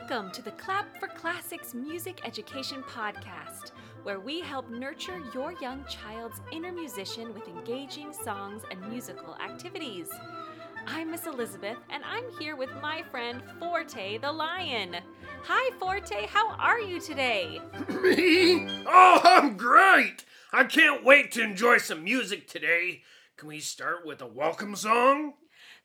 Welcome to the Clap for Classics Music Education Podcast, where we help nurture your young child's inner musician with engaging songs and musical activities. I'm Ms. Elizabeth, and I'm here with my friend Forte the Lion. Hi, Forte, how are you today? Me? Oh, I'm great! I can't wait to enjoy some music today. Can we start with a welcome song?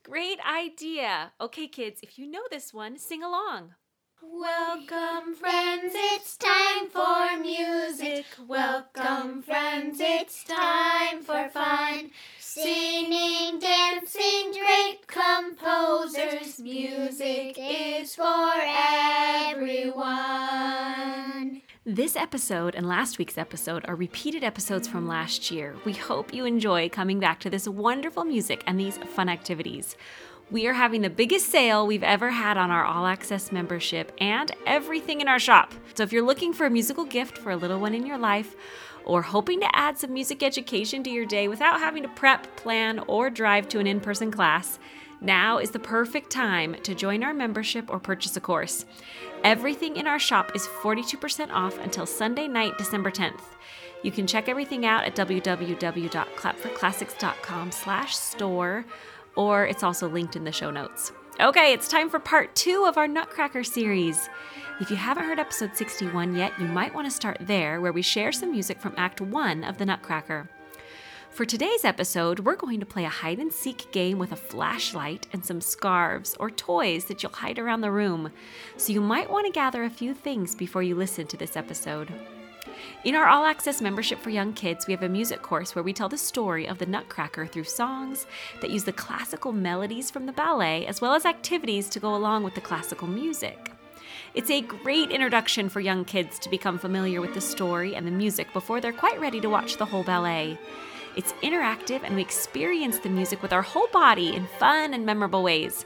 Great idea. Okay, kids, if you know this one, sing along. Welcome, friends, it's time for music. Welcome, friends, it's time for fun. Singing, dancing, great composers. Music is for everyone. This episode and last week's episode are repeated episodes from last year. We hope you enjoy coming back to this wonderful music and these fun activities. We are having the biggest sale we've ever had on our All Access membership and everything in our shop. So if you're looking for a musical gift for a little one in your life, or hoping to add some music education to your day without having to prep, plan, or drive to an in-person class, now is the perfect time to join our membership or purchase a course. Everything in our shop is 42% off until Sunday night, December 10th. You can check everything out at www.clapforclassics.com/store, or it's also linked in the show notes. Okay, it's time for part 2 of our Nutcracker series. If you haven't heard episode 61 yet, you might want to start there, where we share some music from Act 1 of the Nutcracker. For today's episode, we're going to play a hide-and-seek game with a flashlight and some scarves or toys that you'll hide around the room, so you might want to gather a few things before you listen to this episode. In our All Access membership for young kids, we have a music course where we tell the story of the Nutcracker through songs that use the classical melodies from the ballet, as well as activities to go along with the classical music. It's a great introduction for young kids to become familiar with the story and the music before they're quite ready to watch the whole ballet. It's interactive, and we experience the music with our whole body in fun and memorable ways.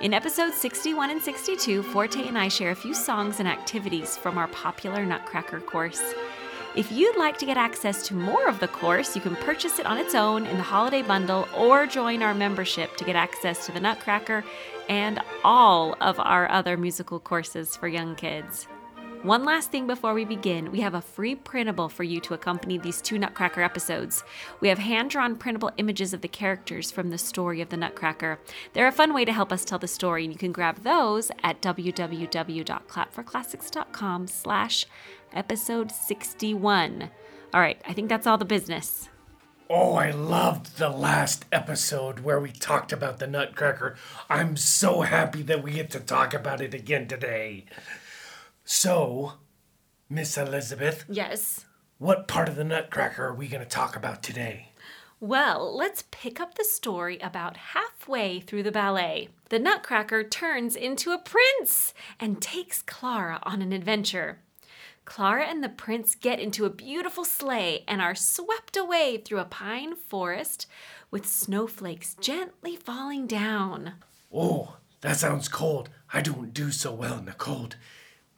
In episodes 61 and 62, Forte and I share a few songs and activities from our popular Nutcracker course. If you'd like to get access to more of the course, you can purchase it on its own in the holiday bundle or join our membership to get access to the Nutcracker and all of our other musical courses for young kids. One last thing before we begin, we have a free printable for you to accompany these 2 Nutcracker episodes. We have hand-drawn printable images of the characters from the story of the Nutcracker. They're a fun way to help us tell the story, and you can grab those at www.clapforclassics.com/episode61. All right, I think that's all the business. Oh, I loved the last episode where we talked about the Nutcracker. I'm so happy that we get to talk about it again today. So, Miss Elizabeth? Yes? What part of the Nutcracker are we going to talk about today? Well, let's pick up the story about halfway through the ballet. The Nutcracker turns into a prince and takes Clara on an adventure. Clara and the prince get into a beautiful sleigh and are swept away through a pine forest with snowflakes gently falling down. Oh, that sounds cold. I don't do so well in the cold.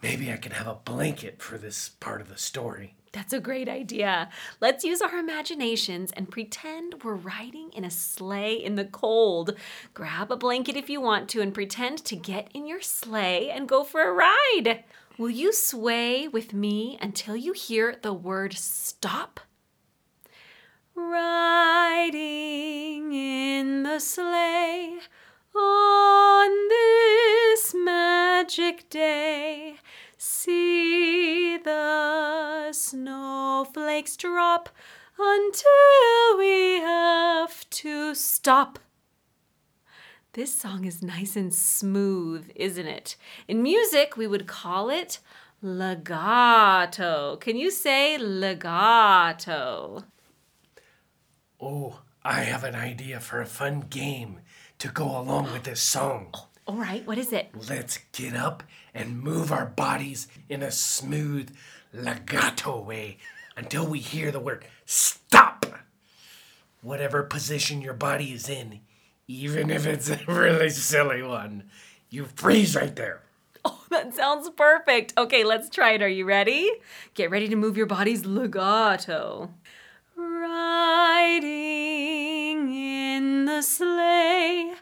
Maybe I can have a blanket for this part of the story. That's a great idea. Let's use our imaginations and pretend we're riding in a sleigh in the cold. Grab a blanket if you want to and pretend to get in your sleigh and go for a ride. Will you sway with me until you hear the word stop? Riding in the sleigh on this magic day, see the snowflakes drop until we have to stop. This song is nice and smooth, isn't it? In music, we would call it legato. Can you say legato? Oh, I have an idea for a fun game to go along with this song. Oh, all right, what is it? Let's get up and move our bodies in a smooth legato way until we hear the word stop. Whatever position your body is in, even if it's a really silly one, you freeze right there. Oh, that sounds perfect. Okay, let's try it. Are you ready? Get ready to move your body's legato. Riding in the sleigh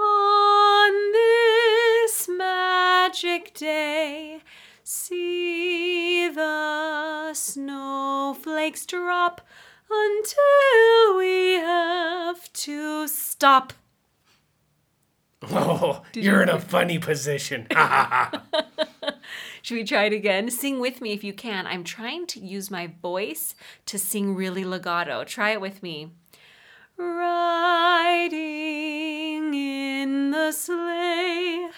on this magic magic day. See the snowflakes drop until we have to stop. Oh, you're in a funny position. Should we try it again? Sing with me if you can. I'm trying to use my voice to sing really legato. Try it with me. Riding in the sleigh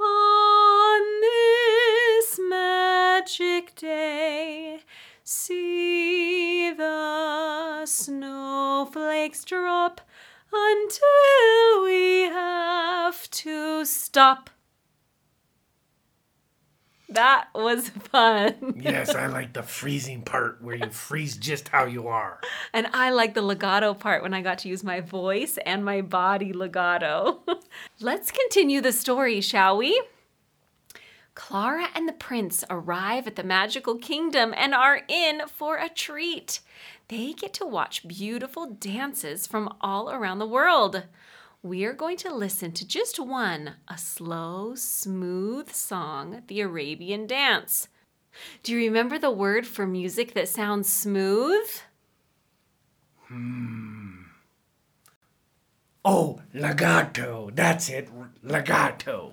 on this magic day, see the snowflakes drop until we have to stop. That was fun. Yes, I like the freezing part where you freeze just how you are. And I like the legato part when I got to use my voice and my body legato. Let's continue the story, shall we? Clara and the prince arrive at the magical kingdom and are in for a treat. They get to watch beautiful dances from all around the world. We're going to listen to just one, a slow, smooth song, the Arabian Dance. Do you remember the word for music that sounds smooth? Oh, legato. That's it, legato.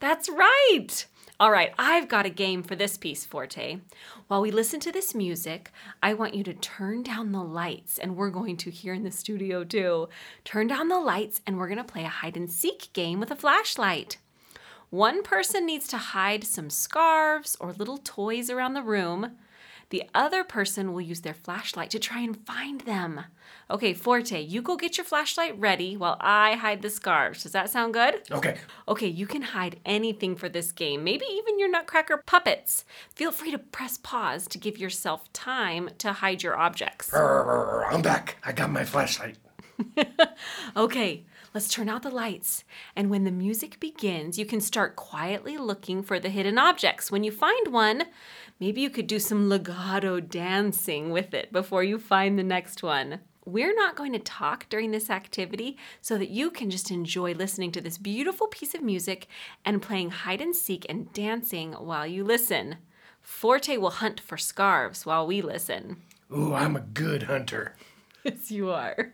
That's right. All right, I've got a game for this piece, Forte. While we listen to this music, I want you to turn down the lights, and we're going to here in the studio too. Turn down the lights, and we're going to play a hide-and-seek game with a flashlight. One person needs to hide some scarves or little toys around the room. The other person will use their flashlight to try and find them. Okay, Forte, you go get your flashlight ready while I hide the scarves. Does that sound good? Okay. Okay, you can hide anything for this game, maybe even your Nutcracker puppets. Feel free to press pause to give yourself time to hide your objects. I'm back. I got my flashlight. Okay, let's turn out the lights. And when the music begins, you can start quietly looking for the hidden objects. When you find one, maybe you could do some legato dancing with it before you find the next one. We're not going to talk during this activity so that you can just enjoy listening to this beautiful piece of music and playing hide and seek and dancing while you listen. Forte will hunt for scarves while we listen. Ooh, I'm a good hunter. Yes, you are.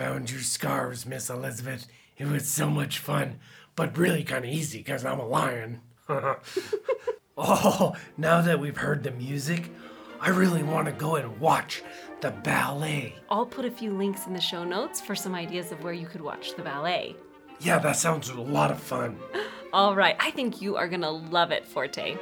found your scarves, Miss Elizabeth. It was so much fun, but really kind of easy because I'm a lion. Oh, now that we've heard the music, I really want to go and watch the ballet. I'll put a few links in the show notes for some ideas of where you could watch the ballet. Yeah, that sounds a lot of fun. All right, I think you are going to love it, Forte.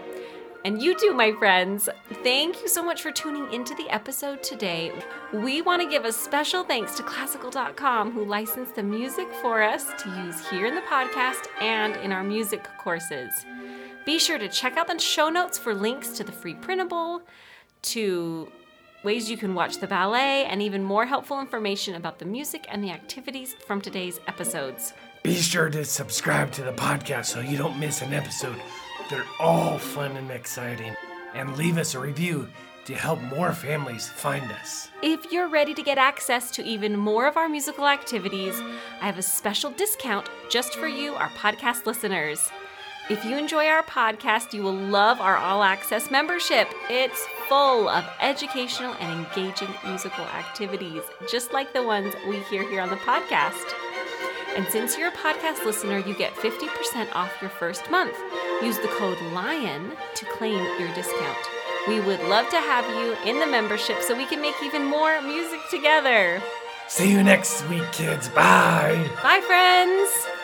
And you too, my friends. Thank you so much for tuning into the episode today. We want to give a special thanks to classical.com, who licensed the music for us to use here in the podcast and in our music courses. Be sure to check out the show notes for links to the free printable, to ways you can watch the ballet, and even more helpful information about the music and the activities from today's episodes. Be sure to subscribe to the podcast so you don't miss an episode. They're all fun and exciting. And leave us a review to help more families find us. If you're ready to get access to even more of our musical activities, I have a special discount just for you, our podcast listeners. If you enjoy our podcast, you will love our All Access membership. It's full of educational and engaging musical activities, just like the ones we hear here on the podcast. And since you're a podcast listener, you get 50% off your first month. Use the code LION to claim your discount. We would love to have you in the membership so we can make even more music together. See you next week, kids. Bye. Bye, friends.